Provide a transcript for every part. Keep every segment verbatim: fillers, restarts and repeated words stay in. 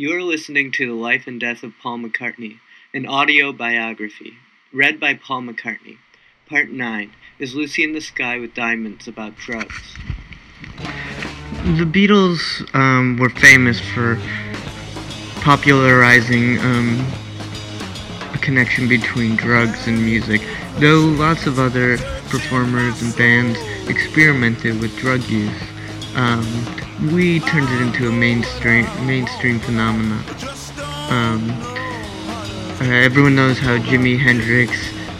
You're listening to The Life and Death of Paul McCartney, an audio biography, read by Paul McCartney. Part nine is Lucy in the Sky with Diamonds, about drugs. The Beatles um, were famous for popularizing um, a connection between drugs and music, though lots of other performers and bands experimented with drug use. Um, we turned it into a mainstream mainstream phenomenon. Um, uh, everyone knows how Jimi Hendrix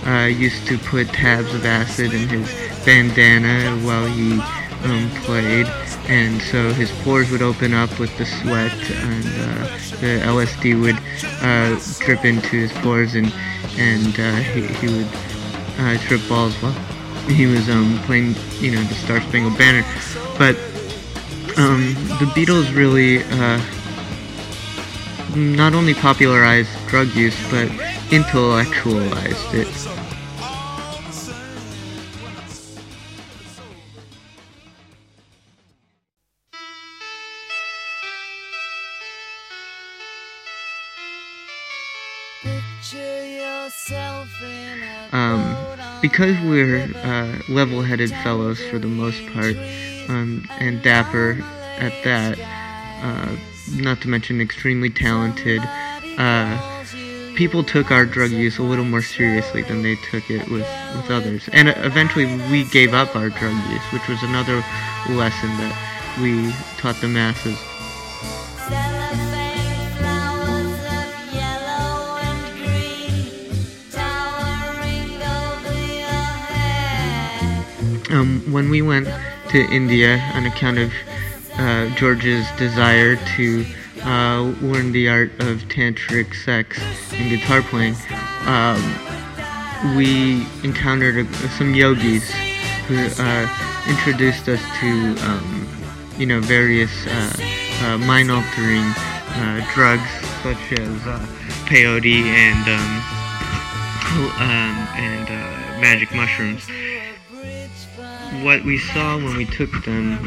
uh, used to put tabs of acid in his bandana while he um, played, and so his pores would open up with the sweat, and uh, the L S D would uh, drip into his pores, and and uh, he, he would uh, trip balls while he was um, playing, you know, the Star Spangled Banner. But Um, the Beatles really uh, not only popularized drug use, but intellectualized it. Um, because we're uh, level-headed fellows for the most part, Um, and dapper at that, uh, not to mention extremely talented, uh, people took our drug use a little more seriously than they took it with, with others. And uh, eventually we gave up our drug use, which was another lesson that we taught the masses. Um, when we went to India on account of uh, George's desire to uh, learn the art of tantric sex and guitar playing, um, we encountered a, some yogis who uh, introduced us to um, you know, various uh, uh, mind-altering uh, drugs such as uh, peyote and um, um, and uh, magic mushrooms. What we saw when we took them,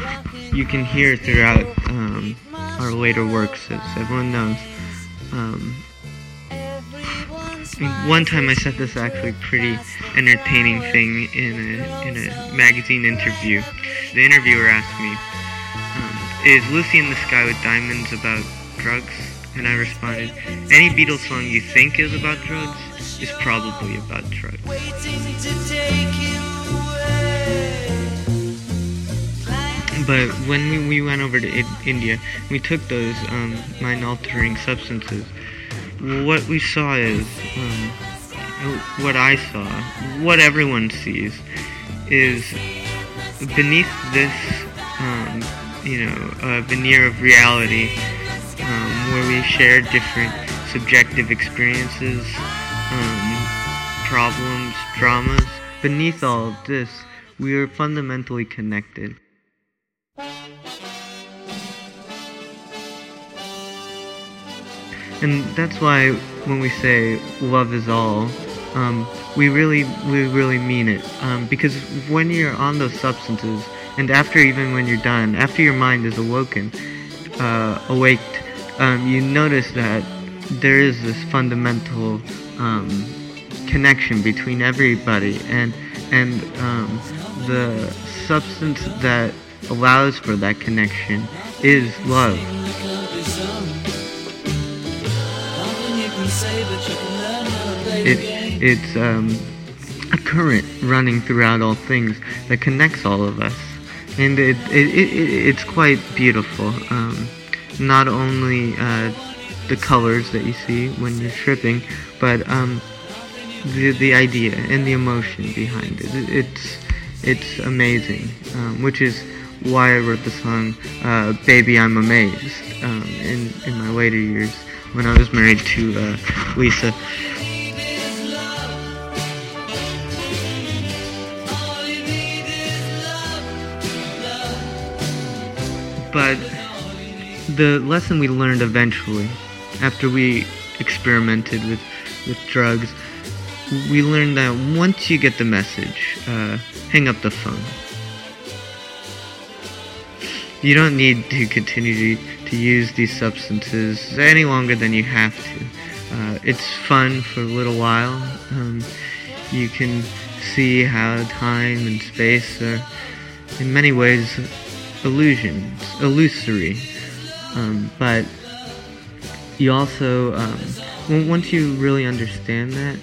you can hear throughout um, our later works, as everyone knows. Um, one time I said this actually pretty entertaining thing in a, in a magazine interview. The interviewer asked me, um, is Lucy in the Sky with Diamonds about drugs? And I responded, any Beatles song you think is about drugs is probably about drugs. But when we, we went over to I- India, we took those um, mind-altering substances. What we saw is, um, what I saw, what everyone sees, is beneath this, um, you know, uh, veneer of reality, um, where we share different subjective experiences, um, problems, dramas. Beneath all of this, we are fundamentally connected. And that's why when we say love is all, um, we really we really mean it. Um, because when you're on those substances, and after, even when you're done, after your mind is awoken, uh, awaked, um, you notice that there is this fundamental um, connection between everybody, and and um, the substance that allows for that connection is love. It, it's um, a current running throughout all things that connects all of us, and it, it, it it's quite beautiful. Um, not only uh, the colors that you see when you're tripping, but um, the the idea and the emotion behind it. it it's it's amazing, um, which is why I wrote the song uh, "Baby I'm Amazed" um, in in my later years, when I was married to uh, Lisa. But the lesson we learned eventually, after we experimented with, with drugs, we learned that once you get the message, uh, hang up the phone. You don't need to continue to, to to use these substances any longer than you have to. Uh, it's fun for a little while. Um, you can see how time and space are in many ways illusions, illusory. Um, but you also, um, once you really understand that,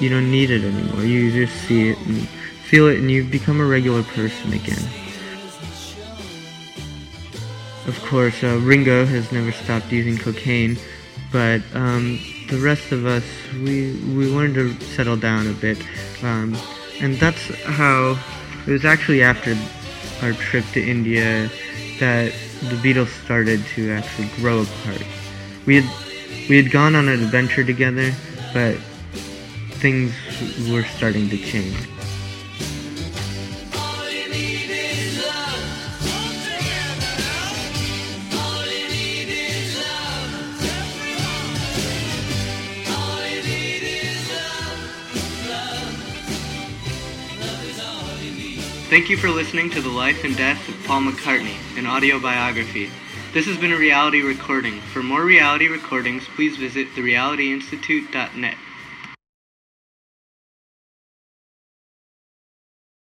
you don't need it anymore. You just see it and feel it, and you become a regular person again. Of course, uh, Ringo has never stopped using cocaine, but um, the rest of us, we we learned to settle down a bit. Um, and that's how, it was actually after our trip to India that the Beatles started to actually grow apart. We had, we had gone on an adventure together, but things were starting to change. Thank you for listening to The Life and Death of Paul McCartney, an audio biography. This has been a reality recording. For more reality recordings, please visit the reality institute dot net.